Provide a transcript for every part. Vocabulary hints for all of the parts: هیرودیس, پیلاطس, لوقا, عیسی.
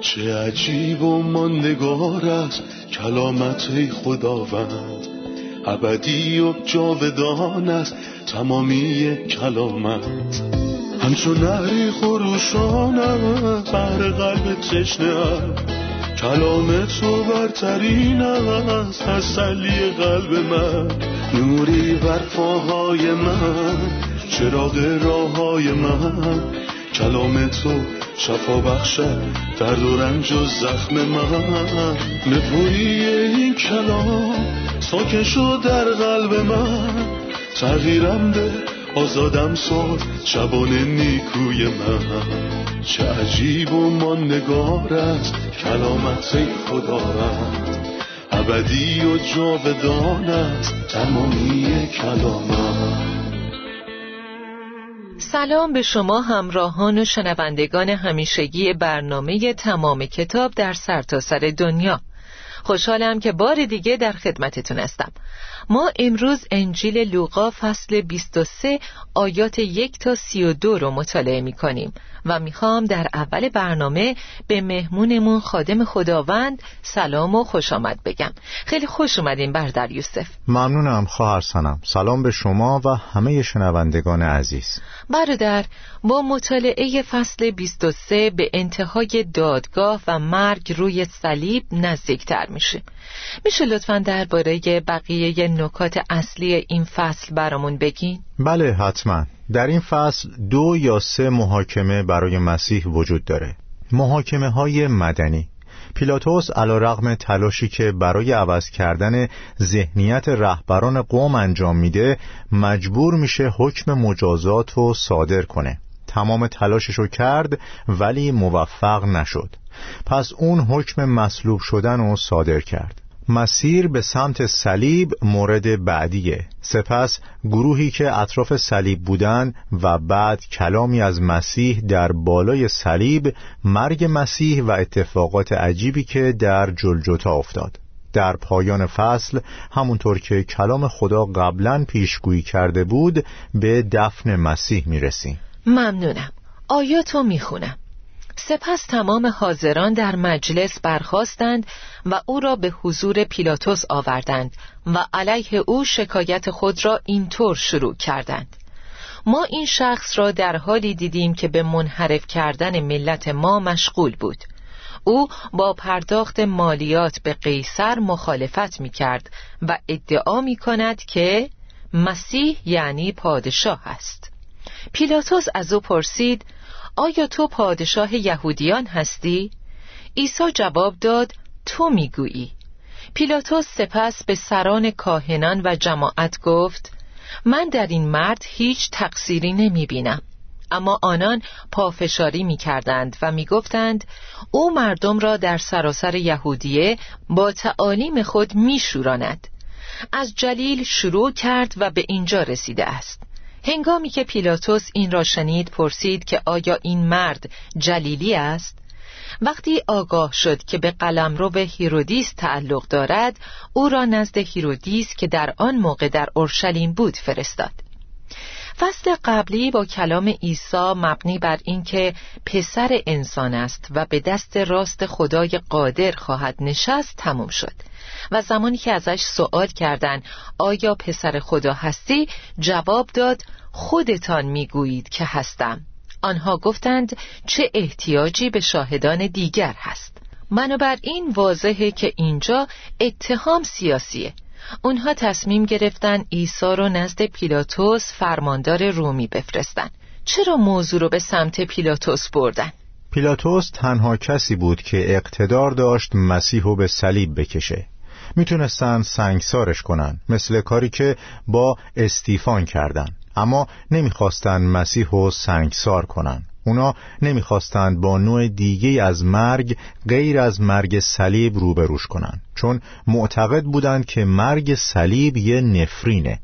چه عجیب و ماندگار است کلامت خداوند، ابدی و جاودان است تمامی کلامت. همچون نهری خروشانم بر قلب تشنه‌ام، کلام تو برترین است تسلی قلب من. نوری بر پاهای من، چراغ راههای من، کلام تو شفا بخشد درد و رنج و زخم من. نپویی این کلام ساکن شد در قلب من، تغییرم ده، آزادم ساز شبانه نیکوی من. چه عجیب و ماندگار است کلامت خدا رد، ابدی و جاودان است تمامی کلامت. سلام به شما همراهان و شنوندگان همیشگی برنامه تمام کتاب در سرتاسر دنیا. خوشحالم که بار دیگه در خدمتتون هستم. ما امروز انجیل لوقا فصل 23 آیات 1 تا 32 رو مطالعه می‌کنیم و می‌خوام در اول برنامه به مهمونمون خادم خداوند سلام و خوش آمد بگم. خیلی خوش اومدین برادر یوسف. ممنونم خواهر سنم. سلام به شما و همه شنوندگان عزیز. برادر، با مطالعه فصل 23 به انتهای دادگاه و مرگ روی صلیب نزدیک‌تر میشیم. میشه لطفاً درباره بقیه نکات اصلی این فصل برامون بگین؟ بله حتما. در این فصل 2 یا 3 محاکمه برای مسیح وجود داره. محاکمه های مدنی. پیلاطس علیرغم تلاشی که برای عوض کردن ذهنیت رهبران قوم انجام میده، مجبور میشه حکم مجازات رو صادر کنه. تمام تلاشش رو کرد ولی موفق نشد. پس اون حکم مصلوب شدن رو صادر کرد. مسیر به سمت صلیب مورد بعدیه. سپس گروهی که اطراف صلیب بودن و بعد کلامی از مسیح در بالای صلیب، مرگ مسیح و اتفاقات عجیبی که در جلجتا افتاد. در پایان فصل، همونطور که کلام خدا قبلاً پیشگویی کرده بود، به دفن مسیح میرسیم. ممنونم. آیاتو میخونم. سپس تمام حاضران در مجلس برخاستند و او را به حضور پیلاطس آوردند و علیه او شکایت خود را اینطور شروع کردند: ما این شخص را در حالی دیدیم که به منحرف کردن ملت ما مشغول بود. او با پرداخت مالیات به قیصر مخالفت می کرد و ادعا می کند که مسیح یعنی پادشاه است. پیلاطس از او پرسید: آیا تو پادشاه یهودیان هستی؟ عیسی جواب داد: تو میگویی. پیلاطس سپس به سران کاهنان و جماعت گفت: من در این مرد هیچ تقصیری نمیبینم. اما آنان پافشاری میکردند و میگفتند او مردم را در سراسر یهودیه با تعالیم خود میشوراند. از جلیل شروع کرد و به اینجا رسیده است. هنگامی که پیلاطس این را شنید، پرسید که آیا این مرد جلیلی است؟ وقتی آگاه شد که به قلمرو هیرودیس تعلق دارد، او را نزد هیرودیس که در آن موقع در اورشلیم بود فرستاد. فصل قبلی با کلام عیسی مبنی بر اینکه پسر انسان است و به دست راست خدای قادر خواهد نشست تمام شد و زمانی که ازش سؤال کردند آیا پسر خدا هستی، جواب داد: خودتان میگویید که هستم. آنها گفتند چه احتیاجی به شاهدان دیگر هست. بنابراین واضحه که اینجا اتهام سیاسیه. اونها تصمیم گرفتن عیسی رو نزد پیلاطس فرماندار رومی بفرستن. چرا موضوع رو به سمت پیلاطس بردن؟ پیلاطس تنها کسی بود که اقتدار داشت مسیح رو به صلیب بکشه. میتونستن سنگسارش کنن، مثل کاری که با استیفان کردن، اما نمیخواستن مسیح رو سنگسار کنن. اونا نمیخواستند با نوع دیگه از مرگ غیر از مرگ صلیب روبروش کنند، چون معتقد بودند که مرگ صلیب یه نفرینه.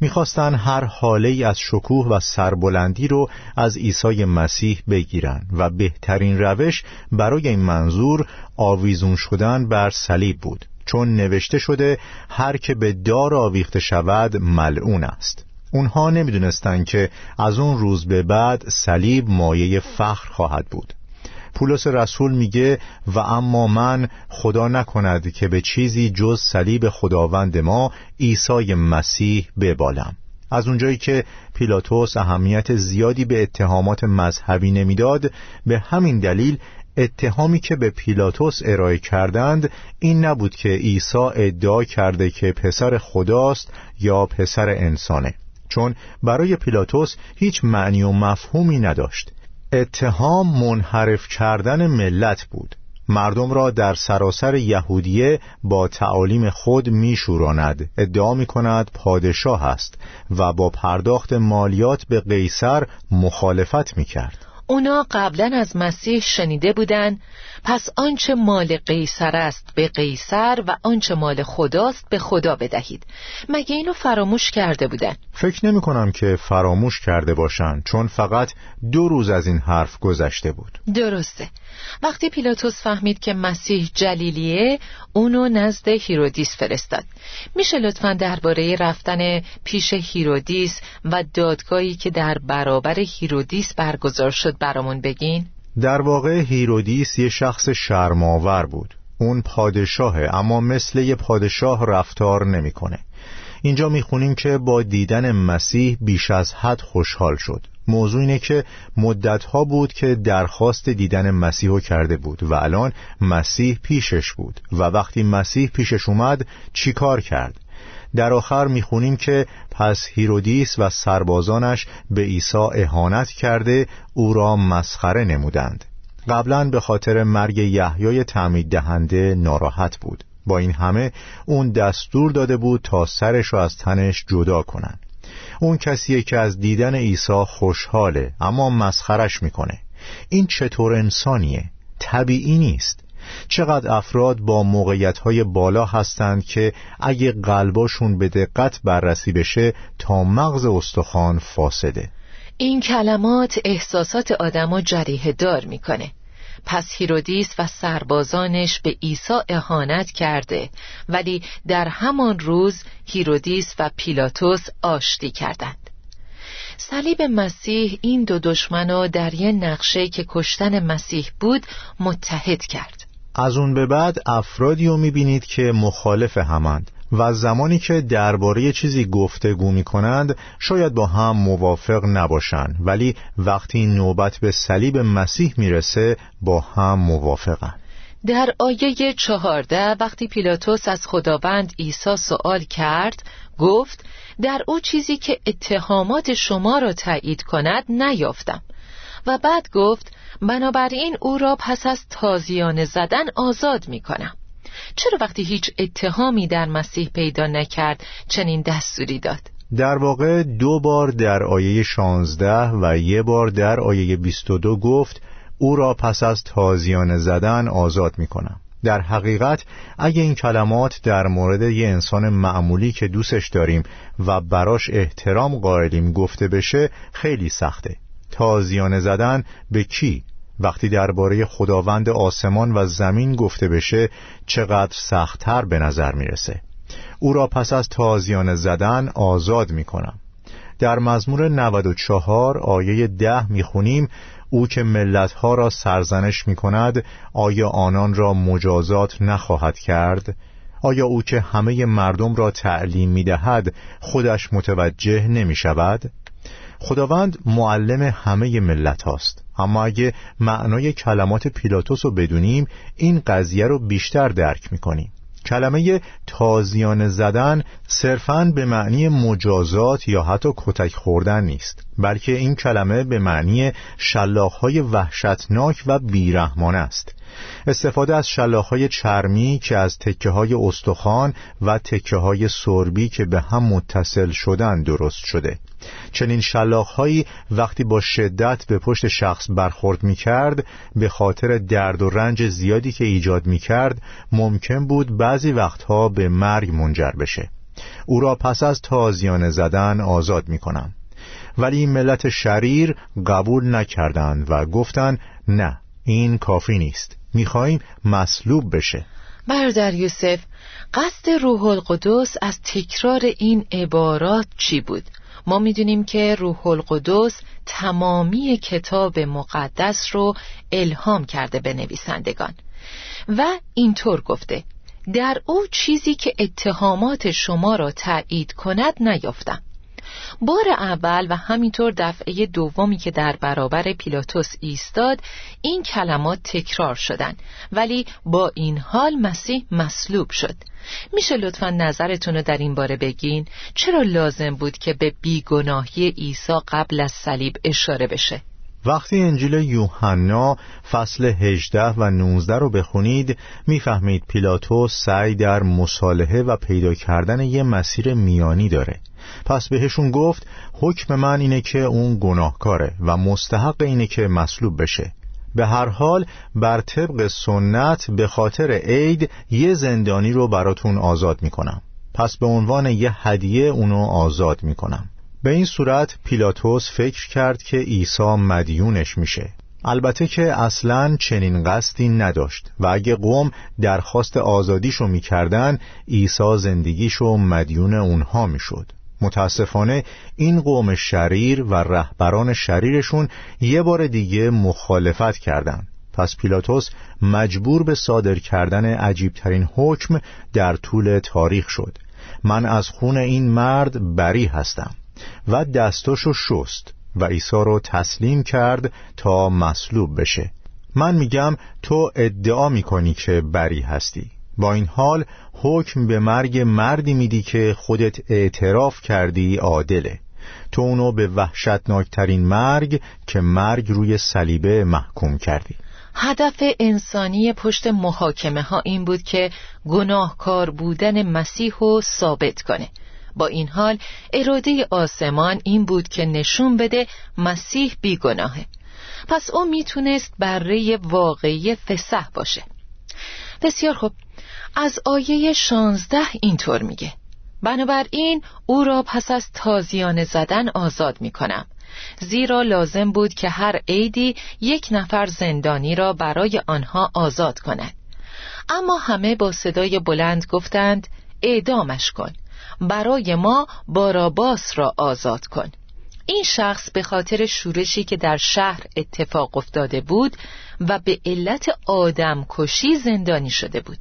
میخواستند هر حاله‌ای از شکوه و سربلندی رو از عیسی مسیح بگیرن و بهترین روش برای این منظور آویزون شدن بر صلیب بود، چون نوشته شده هر که به دار آویخته شود ملعون است. اونها نمیدونستن که از اون روز به بعد صلیب مایه فخر خواهد بود. پولس رسول میگه و اما من خدا نکند که به چیزی جز صلیب خداوند ما عیسی مسیح ببالم. از اونجایی که پیلاطس اهمیت زیادی به اتهامات مذهبی نمیداد، به همین دلیل اتهامی که به پیلاطس ارائه کردند این نبود که عیسی ادعا کرده که پسر خداست یا پسر انسانه، چون برای پیلاطس هیچ معنی و مفهومی نداشت. اتهام منحرف کردن ملت بود، مردم را در سراسر یهودیه با تعالیم خود میشوراند، ادعا میکند پادشاه است و با پرداخت مالیات به قیصر مخالفت میکرد. اونا قبلا از مسیح شنیده بودند پس آنچه مال قیصر است به قیصر و آنچه مال خداست به خدا بدهید. مگه اینو فراموش کرده بودن؟ فکر نمی کنم که فراموش کرده باشن، چون فقط 2 روز از این حرف گذشته بود. درسته. وقتی پیلاطس فهمید که مسیح جلیلیه، اونو نزد هیرودیس فرستاد. میشه لطفاً درباره رفتن پیش هیرودیس و دادگاهی که در برابر هیرودیس برگزار شد برامون بگین؟ در واقع هیرودیس یه شخص شرم‌آور بود. اون پادشاهه، اما مثل یه پادشاه رفتار نمی‌کنه. اینجا می‌خونیم که با دیدن مسیح بیش از حد خوشحال شد. موضوع اینه که مدت‌ها بود که درخواست دیدن مسیح رو کرده بود و الان مسیح پیشش بود و وقتی مسیح پیشش اومد چی کار کرد؟ در آخر میخونیم که پس هیرودیس و سربازانش به عیسی اهانت کرده او را مسخره نمودند. قبلا به خاطر مرگ یحیای تعمید دهنده ناراحت بود، با این همه اون دستور داده بود تا سرش رو از تنش جدا کنن. اون کسیه که از دیدن عیسی خوشحاله اما مسخرش میکنه. این چطور انسانیه؟ طبیعی نیست. چقدر افراد با موقعیت‌های بالا هستند که اگه قلباشون به دقت بررسی بشه تا مغز استخوان فاسده. این کلمات احساسات آدمو جریحه دار میکنه. پس هیرودیس و سربازانش به عیسی اهانت کرده، ولی در همان روز هیرودیس و پیلاطس آشتی کردند. صلیب مسیح این 2 دشمنو در یه نقشه که کشتن مسیح بود متحد کرد. از اون به بعد افرادی رو میبینید که مخالف همند و زمانی که درباره چیزی گفتگو میکنند شاید با هم موافق نباشند، ولی وقتی نوبت به صلیب مسیح میرسه با هم موافقند. در آیه 14 وقتی پیلاطس از خداوند عیسی سوال کرد، گفت در او چیزی که اتهامات شما را تایید کند نیافتم. و بعد گفت بنابراین او را پس از تازیانه زدن آزاد می کنم. چرا وقتی هیچ اتهامی در مسیح پیدا نکرد چنین دستوری داد؟ در واقع 2 بار در آیه 16 و 1 بار در آیه 22 گفت او را پس از تازیانه زدن آزاد می کنم. در حقیقت اگه این کلمات در مورد یه انسان معمولی که دوستش داریم و براش احترام قائلیم گفته بشه خیلی سخته. تازیانه زدن به کی؟ وقتی درباره خداوند آسمان و زمین گفته بشه چقدر سخت‌تر به نظر میرسه. او را پس از تازیانه زدن آزاد میکنم. در مزمور 94 آیه 10 میخونیم او که ملت‌ها را سرزنش می‌کند آیا آنان را مجازات نخواهد کرد؟ آیا او که همه مردم را تعلیم می‌دهد خودش متوجه نمی‌شود؟ خداوند معلم همه ملت هاست، اما اگه معنای کلمات پیلاطس رو بدونیم این قضیه رو بیشتر درک می‌کنیم. کلمه تازیانه زدن صرفاً به معنی مجازات یا حتی کتک خوردن نیست، بلکه این کلمه به معنی شلاق‌های وحشتناک و بیرحمانه است. استفاده از شلاق‌های چرمی که از تکه‌های استخوان و تکه‌های سربی که به هم متصل شدن درست شده. چنین شلاق‌هایی وقتی با شدت به پشت شخص برخورد می‌کرد، به خاطر درد و رنج زیادی که ایجاد می‌کرد ممکن بود بعضی وقتها به مرگ منجر بشه. او را پس از تازیانه زدن آزاد می‌کنم. ولی ملت شریر قبول نکردند و گفتند نه، این کافی نیست، می‌خوایم مصلوب بشه. برادر یوسف، قصد روح القدس از تکرار این عبارات چی بود؟ ما میدونیم که روح القدس تمامی کتاب مقدس رو الهام کرده به نویسندگان و اینطور گفته: در او چیزی که اتهامات شما را تایید کند نیافتم. بار اول و همینطور دفعه دومی که در برابر پیلاطس ایستاد این کلمات تکرار شدند، ولی با این حال مسیح مصلوب شد. میشه لطفاً نظرتون رو در این باره بگین؟ چرا لازم بود که به بیگناهی عیسی قبل از صلیب اشاره بشه؟ وقتی انجیل یوحنا فصل 18 و 19 رو بخونید میفهمید پیلاطس سعی در مصالحه و پیدا کردن یه مسیر میانی داره. پس بهشون گفت حکم من اینه که اون گناهکاره و مستحق اینه که مصلوب بشه. به هر حال بر طبق سنت به خاطر عید یه زندانی رو براتون آزاد میکنم، پس به عنوان یه هدیه اونو آزاد میکنم. به این صورت پیلاطس فکر کرد که عیسی مدیونش میشه، البته که اصلاً چنین قصدی نداشت و اگه قوم درخواست آزادیشو میکردن عیسی زندگیشو مدیون اونها میشد. متاسفانه این قوم شریر و رهبران شریرشون یه بار دیگه مخالفت کردند. پس پیلاطس مجبور به صادر کردن عجیبترین حکم در طول تاریخ شد: من از خون این مرد بری هستم، و دستاشو شست و عیسی رو تسلیم کرد تا مصلوب بشه. من میگم تو ادعا میکنی که بری هستی، با این حال حکم به مرگ مردی میدی که خودت اعتراف کردی عادله. تو اونو به وحشتناکترین مرگ که مرگ روی صلیبه محکوم کردی. هدف انسانی پشت محاکمه ها این بود که گناهکار بودن مسیح رو ثابت کنه. با این حال اراده آسمان این بود که نشون بده مسیح بیگناهه، پس او میتونست بره واقعی فسح باشه. بسیار خوب، از آیه 16 اینطور میگه: بنابراین او را پس از تازیانه زدن آزاد میکنم، زیرا لازم بود که هر عیدی یک نفر زندانی را برای آنها آزاد کند. اما همه با صدای بلند گفتند اعدامش کن، برای ما باراباس را آزاد کن. این شخص به خاطر شورشی که در شهر اتفاق افتاده بود و به علت آدم کشی زندانی شده بود.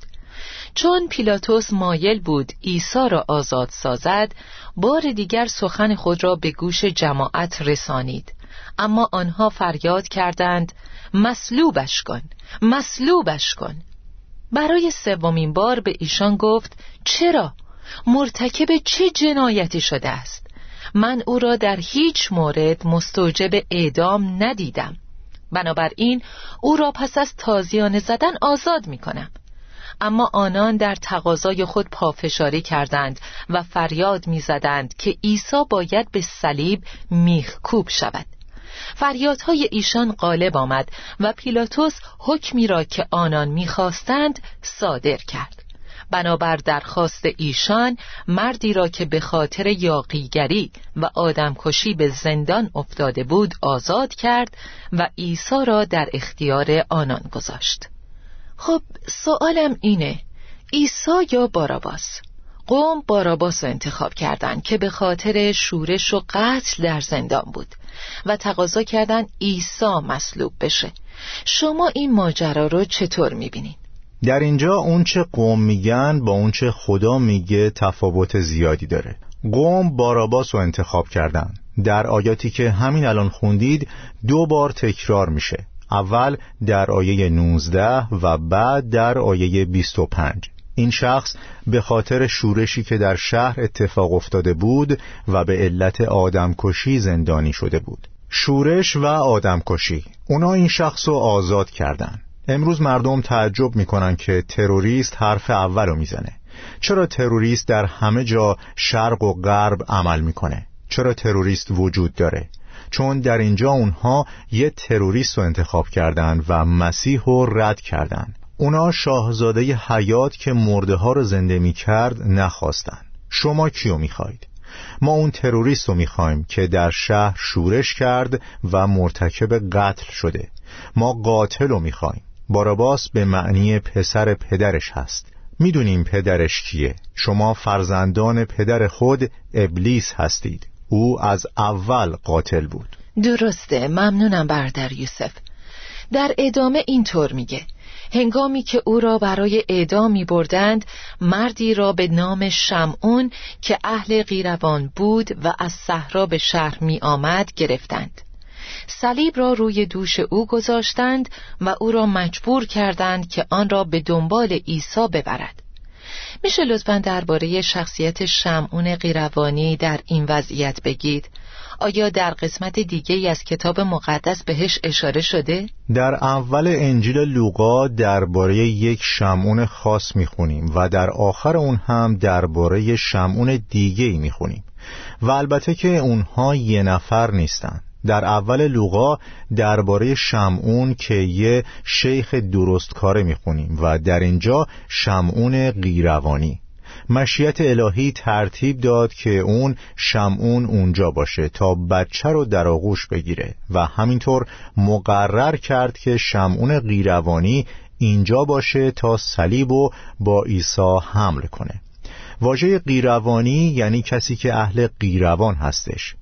چون پیلاطس مایل بود عیسی را آزاد سازد، بار دیگر سخن خود را به گوش جماعت رسانید، اما آنها فریاد کردند مصلوبش کن، مصلوبش کن. برای سومین بار به ایشان گفت چرا؟ مرتکب چه جنایتی شده است؟ من او را در هیچ مورد مستوجب اعدام ندیدم، بنابراین او را پس از تازیانه زدن آزاد می کنم. اما آنان در تقاضای خود پافشاری کردند و فریاد می زدند که عیسی باید به صلیب میخکوب شود. فریادهای ایشان غالب آمد و پیلاطس حکمی را که آنان میخواستند صادر کرد. بنابر درخواست ایشان مردی را که به خاطر یاغیگری و آدمکشی به زندان افتاده بود آزاد کرد و عیسی را در اختیار آنان گذاشت. خب سوالم اینه، عیسی یا باراباس؟ قوم باراباس را انتخاب کردند که به خاطر شورش و قتل در زندان بود و تقاضا کردند عیسی مصلوب بشه. شما این ماجرا رو چطور می‌بینید؟ در اینجا اون چه قوم میگن با اون چه خدا میگه تفاوت زیادی داره. قوم باراباس رو انتخاب کردن. در آیاتی که همین الان خوندید دو بار تکرار میشه، اول در آیه 19 و بعد در آیه 25. این شخص به خاطر شورشی که در شهر اتفاق افتاده بود و به علت آدمکشی زندانی شده بود. شورش و آدمکشی، اونا این شخص رو آزاد کردن. امروز مردم تعجب میکنن که تروریست حرف اول رو میزنه. چرا تروریست در همه جا شرق و غرب عمل میکنه؟ چرا تروریست وجود داره؟ چون در اینجا اونها یه تروریست رو انتخاب کردن و مسیح رو رد کردن. اونا شاهزاده حیات که مرده ها رو زنده میکرد نخواستن. شما کیو میخواید؟ ما اون تروریست رو میخوایم که در شهر شورش کرد و مرتکب قتل شده. ما قاتل رو میخوایم. باراباس به معنی پسر پدرش هست. میدونیم پدرش کیه؟ شما فرزندان پدر خود ابلیس هستید. او از اول قاتل بود. درسته، ممنونم برادر یوسف. در ادامه اینطور میگه: هنگامی که او را برای اعدام می‌بردند، مردی را به نام شمعون که اهل قیروان بود و از صحرا به شهر می‌آمد گرفتند. صلیب را روی دوش او گذاشتند و او را مجبور کردند که آن را به دنبال عیسی ببرد. میشه لطفاً درباره شخصیت شمعون قیروانی در این وضعیت بگید؟ آیا در قسمت دیگه‌ای از کتاب مقدس بهش اشاره شده؟ در اول انجیل لوقا درباره یک شمعون خاص میخونیم و در آخر اون هم درباره شمعون دیگه‌ای میخونیم و البته که اونها یه نفر نیستن. در اول لوقا درباره شمعون که یه شیخ درستکاره میخونیم و در اینجا شمعون قیروانی. مشیت الهی ترتیب داد که اون شمعون اونجا باشه تا بچه رو در آغوش بگیره و همینطور مقرر کرد که شمعون قیروانی اینجا باشه تا صلیب رو با عیسی حمل کنه. واژه قیروانی یعنی کسی که اهل قیروان هستش.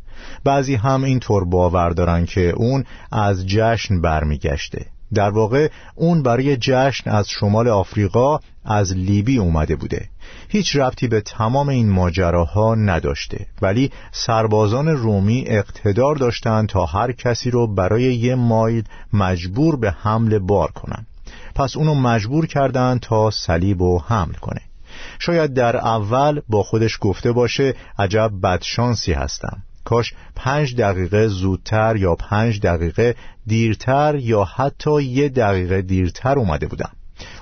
بعضی هم اینطور باور دارن که اون از جشن برمیگشته. در واقع اون برای جشن از شمال آفریقا از لیبی اومده بوده. هیچ ربطی به تمام این ماجراها نداشته، ولی سربازان رومی اقتدار داشتند تا هر کسی رو برای یه مایل مجبور به حمل بار کنن. پس اونو مجبور کردن تا صلیب رو حمل کنه. شاید در اول با خودش گفته باشه عجب بدشانسی هستم، کاش 5 دقیقه زودتر یا 5 دقیقه دیرتر یا حتی 1 دقیقه دیرتر اومده بودم،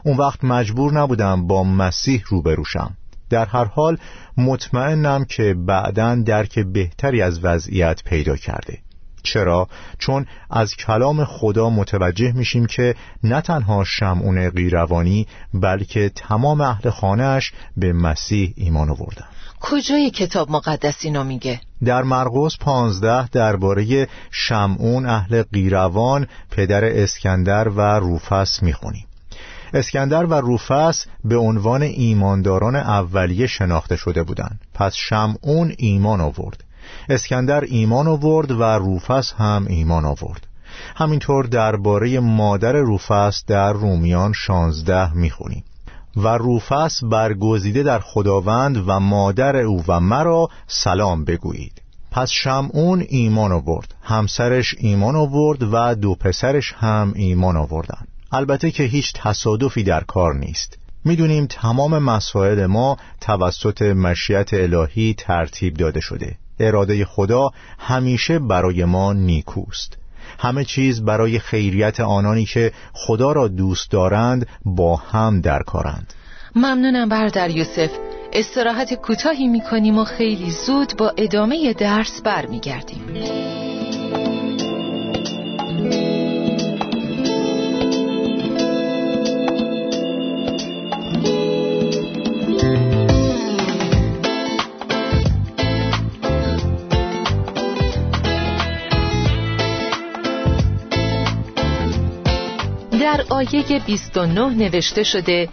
اون وقت مجبور نبودم با مسیح روبرو شم. در هر حال مطمئنم که بعداً درک بهتری از وضعیت پیدا کرده. چرا؟ چون از کلام خدا متوجه میشیم که نه تنها شمعون قیروانی بلکه تمام اهل خانه‌اش به مسیح ایمان آوردند. کجای کتاب مقدس اینو میگه؟ در مرقس 15 درباره شمعون اهل قیروان پدر اسکندر و روفس میخونیم. اسکندر و روفس به عنوان ایمانداران اولیه شناخته شده بودند. پس شمعون ایمان آورد، اسکندر ایمان آورد و روفس هم ایمان آورد. همینطور درباره مادر روفس در رومیان 16 میخونیم: و روفس برگزیده در خداوند و مادر او و مرا سلام بگویید. پس شمعون ایمان آورد، همسرش ایمان آورد و 2 پسرش هم ایمان آوردند. البته که هیچ تصادفی در کار نیست. میدونیم تمام مسائل ما توسط مشیت الهی ترتیب داده شده. اراده خدا همیشه برای ما نیکوست. همه چیز برای خیریت آنانی که خدا را دوست دارند با هم در کارند. ممنونم برادر یوسف. استراحت کوتاهی می‌کنیم و خیلی زود با ادامه درس برمیگردیم. در آیه 29 نوشته شده: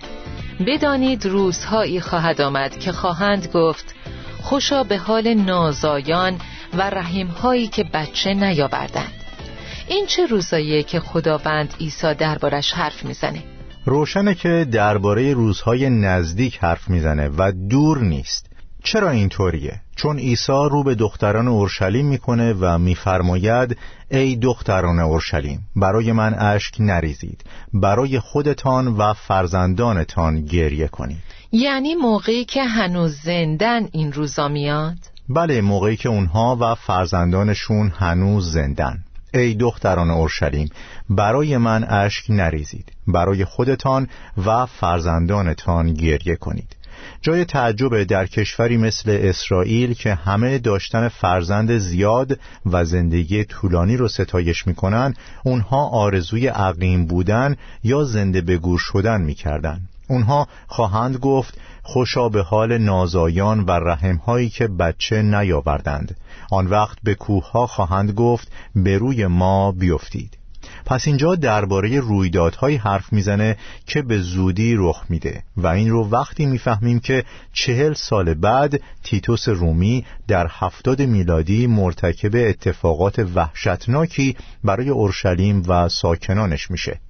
بدانید روزهایی خواهد آمد که خواهند گفت خوشا به حال نازایان و رحیم‌هایی که بچه نیاوردند. این چه روزاییه که خداوند عیسی دربارش حرف میزنه؟ روشنه که درباره روزهای نزدیک حرف میزنه و دور نیست. چرا اینطوریه؟ چون عیسی رو به دختران اورشلیم میکنه و میفرماید: ای دختران اورشلیم، برای من اشک نریزید، برای خودتان و فرزندانتان گریه کنید. یعنی موقعی که هنوز زندن این روزا میاد؟ بله، موقعی که اونها و فرزندانشون هنوز زندن. ای دختران اورشلیم، برای من اشک نریزید، برای خودتان و فرزندانتان گریه کنید. جای تعجب در کشوری مثل اسرائیل که همه داشتن فرزند زیاد و زندگی طولانی رو ستایش میکنن، اونها آرزوی عقیم بودن یا زنده به گور شدن میکردن. اونها خواهند گفت خوشا به حال نازایان و رحمهایی که بچه نیاوردند. آن وقت به کوهها خواهند گفت بر روی ما بیفتید. پس اینجا درباره رویدادهای حرف میزنه که به زودی رخ میده و این رو وقتی میفهمیم که 40 سال بعد تیتوس رومی در 70 میلادی مرتکب اتفاقات وحشتناکی برای اورشلیم و ساکنانش میشه.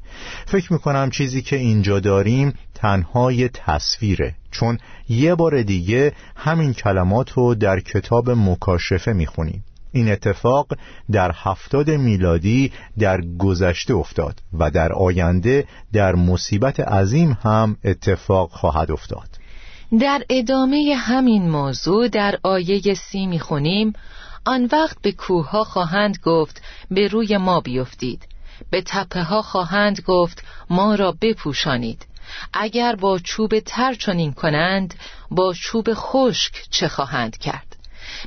فکر میکنم چیزی که اینجا داریم تنها یه تصویره، چون یه بار دیگه همین کلمات رو در کتاب مکاشفه میخونیم. این اتفاق در 70 میلادی در گذشته افتاد و در آینده در مصیبت عظیم هم اتفاق خواهد افتاد. در ادامه همین موضوع در آیه 30 میخونیم: آن وقت به کوهها خواهند گفت به روی ما بیفتید، به تپه ها خواهند گفت ما را بپوشانید. اگر با چوب تر چنین کنند، با چوب خشک چه خواهند کرد؟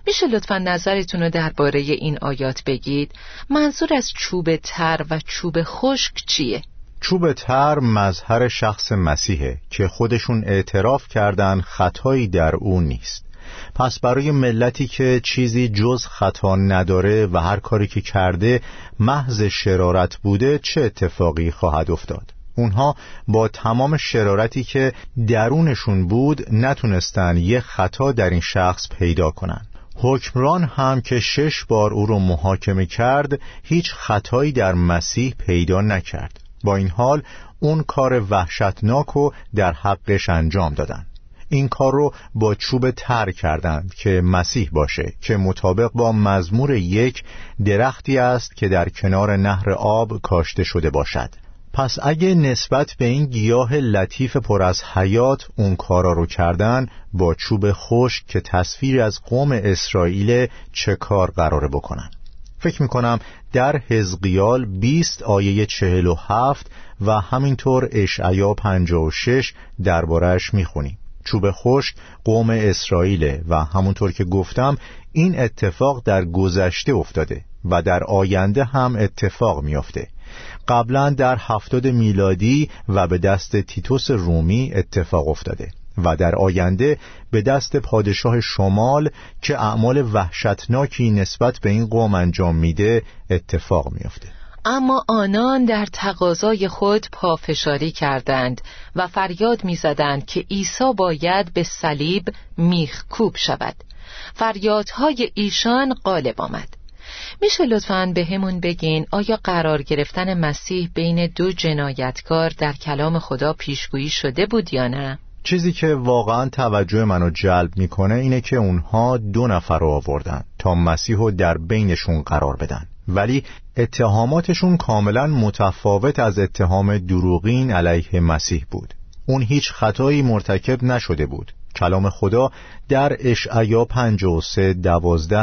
میشه لطفا نظرتون رو درباره این آیات بگید؟ منظور از چوب تر و چوب خشک چیه؟ چوب تر مظهر شخص مسیحه که خودشون اعتراف کردن خطایی در او نیست. پس برای ملتی که چیزی جز خطا نداره و هر کاری که کرده محض شرارت بوده چه اتفاقی خواهد افتاد؟ اونها با تمام شرارتی که درونشون بود نتونستن یه خطا در این شخص پیدا کنن. حکمران هم که 6 بار او رو محاکمه کرد هیچ خطایی در مسیح پیدا نکرد. با این حال اون کار وحشتناک رو در حقش انجام دادن. این کار رو با چوب تر کردند که مسیح باشه، که مطابق با مزمور 1 درختی است که در کنار نهر آب کاشته شده باشد. پس اگه نسبت به این گیاه لطیف پر از حیات اون کارا رو کردن، با چوب خشک که تصویر از قوم اسرائیل چه کار قراره بکنن؟ فکر میکنم در حزقیال 20 آیه 47 و همینطور اشعیا 56 درباره‌اش میخونیم. چوب خشک قوم اسرائیل و همونطور که گفتم این اتفاق در گذشته افتاده و در آینده هم اتفاق میافته. قبلا در 70 میلادی و به دست تیتوس رومی اتفاق افتاده و در آینده به دست پادشاه شمال که اعمال وحشتناکی نسبت به این قوم انجام میده اتفاق میافته. اما آنان در تقاضای خود پافشاری کردند و فریاد می‌زدند که عیسی باید به صلیب میخکوب شود. فریادهای ایشان غالب آمد. میشه لطفاً بهمون بگین آیا قرار گرفتن مسیح بین 2 جنایتکار در کلام خدا پیشگویی شده بود یا نه؟ چیزی که واقعاً توجه منو جلب میکنه اینه که اونها 2 نفر رو آوردن تا مسیح رو در بینشون قرار بدن، ولی اتهاماتشون کاملا متفاوت از اتهام دروغین علیه مسیح بود. اون هیچ خطایی مرتکب نشده بود. کلام خدا در اشعیا 53:12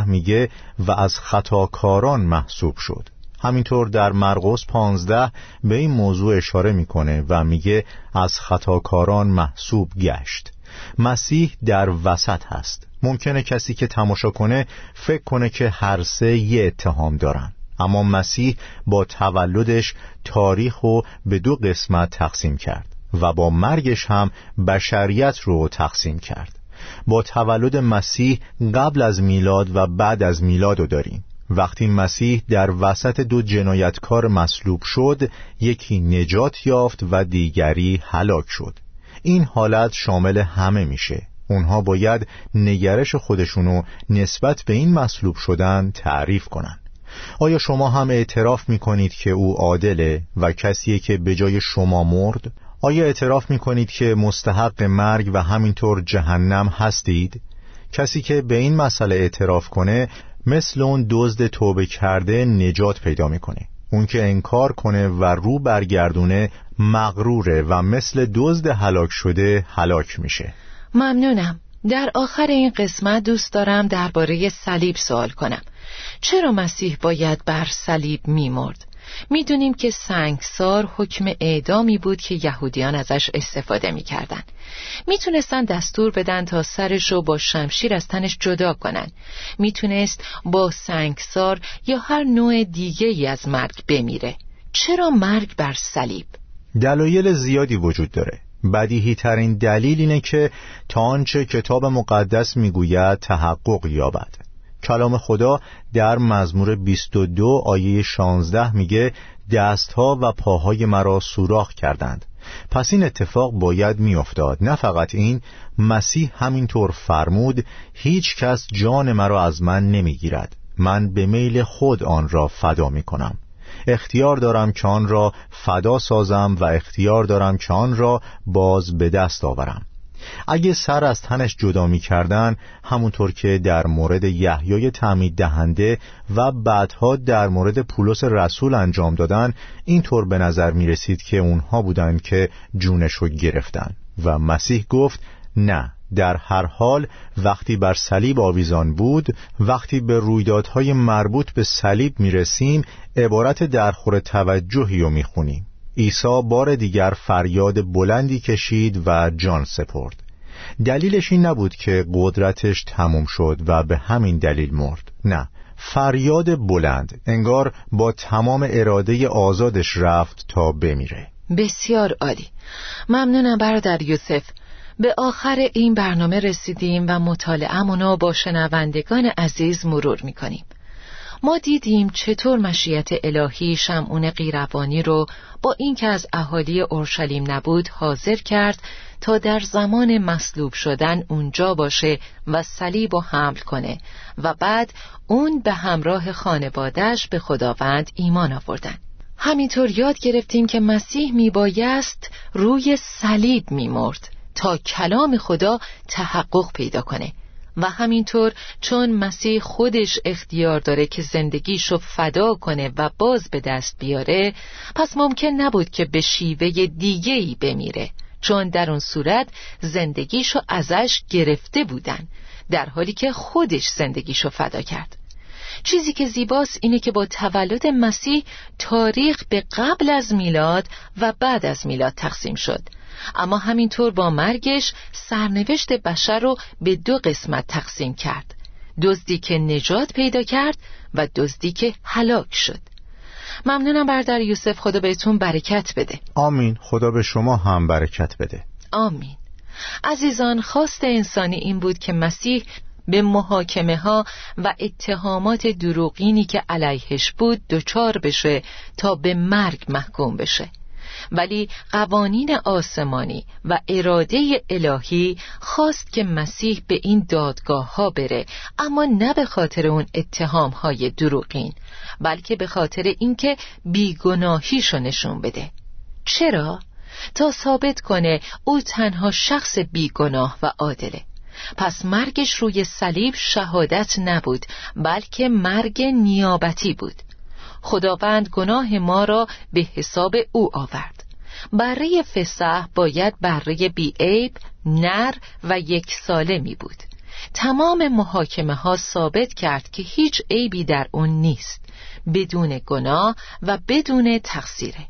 میگه و از خطاکاران محسوب شد. همینطور در مرقس 15 به این موضوع اشاره میکنه و میگه از خطاکاران محسوب گشت. مسیح در وسط هست. ممکنه کسی که تماشا کنه فکر کنه که هر سه یه اتهام دارن، اما مسیح با تولدش تاریخ رو به 2 قسمت تقسیم کرد و با مرگش هم بشریت رو تقسیم کرد. با تولد مسیح قبل از میلاد و بعد از میلاد رو داریم. وقتی مسیح در وسط 2 جنایتکار مصلوب شد، یکی نجات یافت و دیگری هلاک شد. این حالت شامل همه میشه. اونها باید نگرش خودشونو نسبت به این مصلوب شدن تعریف کنن. آیا شما هم اعتراف میکنید که او عادله و کسیه که به جای شما مرد؟ آیا اعتراف میکنید که مستحق مرگ و همینطور جهنم هستید؟ کسی که به این مسئله اعتراف کنه مثل اون دزد توبه کرده نجات پیدا میکنه. اون که انکار کنه و رو برگردونه مغروره و مثل دزد هلاک شده هلاک میشه. ممنونم. در آخر این قسمت دوست دارم درباره صلیب سوال کنم. چرا مسیح باید بر صلیب می‌مرد؟ میدونیم که سنگسار حکم اعدامی بود که یهودیان ازش استفاده می‌کردن. میتونستن دستور بدن تا سرشو با شمشیر از تنش جدا کنن. میتونست با سنگسار یا هر نوع دیگه‌ای از مرگ بمیره. چرا مرگ بر صلیب؟ دلایل زیادی وجود داره. بدیهی ترین دلیل اینه که تا آنچه کتاب مقدس میگوید تحقق یابد. کلام خدا در مزمور 22 آیه 16 میگه دستها و پاهای مرا سوراخ کردند. پس این اتفاق باید میافتاد. نه فقط این، مسیح همینطور فرمود هیچ کس جان مرا از من نمیگیرد، من به میل خود آن را فدا میکنم. اختیار دارم که آن را فدا سازم و اختیار دارم که آن را باز به دست آورم. اگه سر از تنش جدا می کردن، همونطور که در مورد یحیای تعمید دهنده و بعدها در مورد پولس رسول انجام دادن، اینطور به نظر می رسید که اونها بودن که جونش رو گرفتن. و مسیح گفت نه، در هر حال وقتی بر صلیب آویزان بود، وقتی به رویدادهای مربوط به صلیب می رسیم، عبارت درخور توجهی رو می خونیم. عیسی بار دیگر فریاد بلندی کشید و جان سپرد. دلیلش این نبود که قدرتش تموم شد و به همین دلیل مرد. نه، فریاد بلند، انگار با تمام اراده آزادش رفت تا بمیره. بسیار عالی، ممنونم برادر یوسف. به آخر این برنامه رسیدیم و مطالعه‌مونو با شنوندگان عزیز مرور می‌کنیم. ما دیدیم چطور مشیت الهی شمعون قیروانی رو با اینکه از اهالی اورشلیم نبود حاضر کرد تا در زمان مصلوب شدن اونجا باشه و صلیب رو حمل کنه و بعد اون به همراه خانواده‌اش به خداوند ایمان آوردن. همینطور یاد گرفتیم که مسیح میبایست روی صلیب میمرد تا کلام خدا تحقق پیدا کنه و همینطور چون مسیح خودش اختیار داره که زندگیشو فدا کنه و باز به دست بیاره، پس ممکن نبود که به شیوه دیگه‌ای بمیره، چون در اون صورت زندگیشو ازش گرفته بودن، در حالی که خودش زندگیشو فدا کرد. چیزی که زیباست اینه که با تولد مسیح تاریخ به قبل از میلاد و بعد از میلاد تقسیم شد، اما همینطور با مرگش سرنوشت بشر رو به دو قسمت تقسیم کرد، دزدی که نجات پیدا کرد و دزدی که هلاک شد. ممنونم برادر یوسف، خدا بهتون برکت بده. آمین، خدا به شما هم برکت بده. آمین. عزیزان، خواست انسانی این بود که مسیح به محاکمه ها و اتهامات دروغینی که علیهش بود دچار بشه تا به مرگ محکوم بشه، ولی قوانین آسمانی و اراده الهی خواست که مسیح به این دادگاه ها بره، اما نه به خاطر اون اتهام های دروغین، بلکه به خاطر اینکه بیگناهیشو نشون بده. چرا؟ تا ثابت کنه او تنها شخص بیگناه و عادله. پس مرگش روی صلیب شهادت نبود، بلکه مرگ نیابتی بود. خداوند گناه ما را به حساب او آورد. بره فسح باید بره بیعیب، نر و یک ساله می بود. تمام محاکمه ها ثابت کرد که هیچ عیبی در اون نیست، بدون گناه و بدون تقصیره.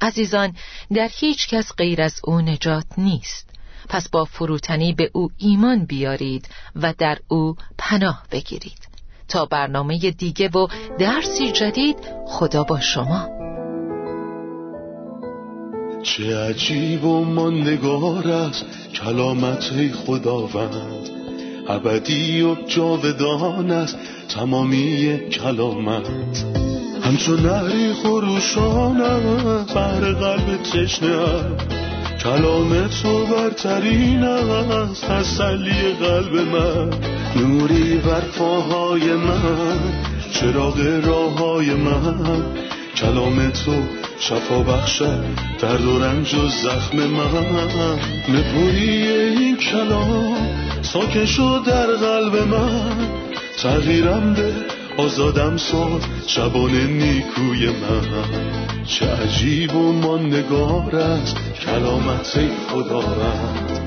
عزیزان، در هیچ کس غیر از او نجات نیست، پس با فروتنی به او ایمان بیارید و در او پناه بگیرید. تا برنامه دیگه و درسی جدید، خدا با شما. چه عجیب و ماندگار است کلامت خداوند، ابدی و جاودان است تمامی کلامت. همچون نهری خروشانم بر قلب تشنه‌ام، کلام تو برترین است تسلی قلب من. نوری بر پاهای من، چراغ راههای من. کلام تو شفا بخشد درد و رنج و زخم من. نپوری این کلام ساکن شد در قلب من. تغییرم ده، آزادم ساز، شبان نیکوی من. چه عجیب و ماندگار است کلامت خدا رد،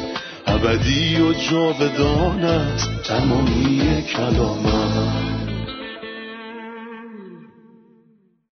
ابدی و جاودان است تمامی کلامت.